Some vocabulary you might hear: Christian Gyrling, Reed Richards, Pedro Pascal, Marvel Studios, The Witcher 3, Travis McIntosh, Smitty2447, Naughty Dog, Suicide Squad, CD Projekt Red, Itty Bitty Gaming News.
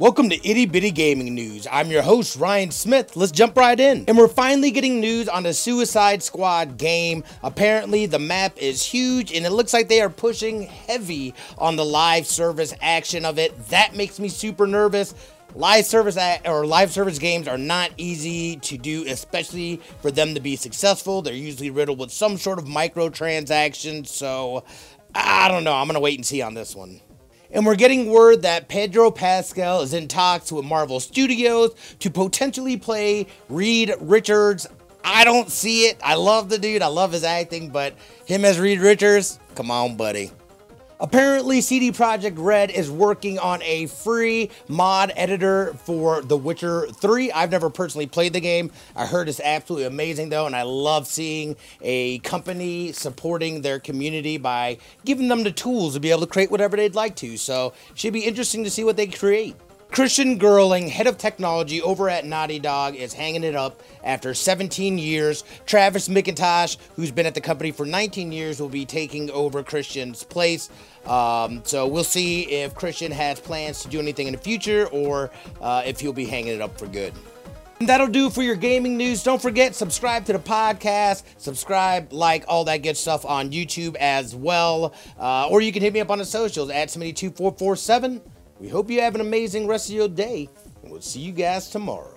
Welcome to Itty Bitty Gaming News. I'm your host, Ryan Smith. Let's jump right in. And we're finally getting news on the Suicide Squad game. Apparently, the map is huge, and it looks like they are pushing heavy on the live service action of it. That makes me super nervous. Live service games are not easy to do, especially for them to be successful. They're usually riddled with some sort of microtransactions, so I don't know. I'm going to wait and see on this one. And we're getting word that Pedro Pascal is in talks with Marvel Studios to potentially play Reed Richards. I don't see it. I love the dude. I love his acting, but him as Reed Richards? Come on, buddy. Apparently, CD Projekt Red is working on a free mod editor for The Witcher 3. I've never personally played the game. I heard it's absolutely amazing, though, and I love seeing a company supporting their community by giving them the tools to be able to create whatever they'd like to. So, it should be interesting to see what they create. Christian Gyrling, head of technology over at Naughty Dog, is hanging it up after 17 years. Travis McIntosh, who's been at the company for 19 years, will be taking over Christian's place. So we'll see if Christian has plans to do anything in the future or if he'll be hanging it up for good. And that'll do for your gaming news. Don't forget, subscribe to the podcast, subscribe, like, all that good stuff on YouTube as well. Or you can hit me up on the socials at Smitty2447. We hope you have an amazing rest of your day, and we'll see you guys tomorrow.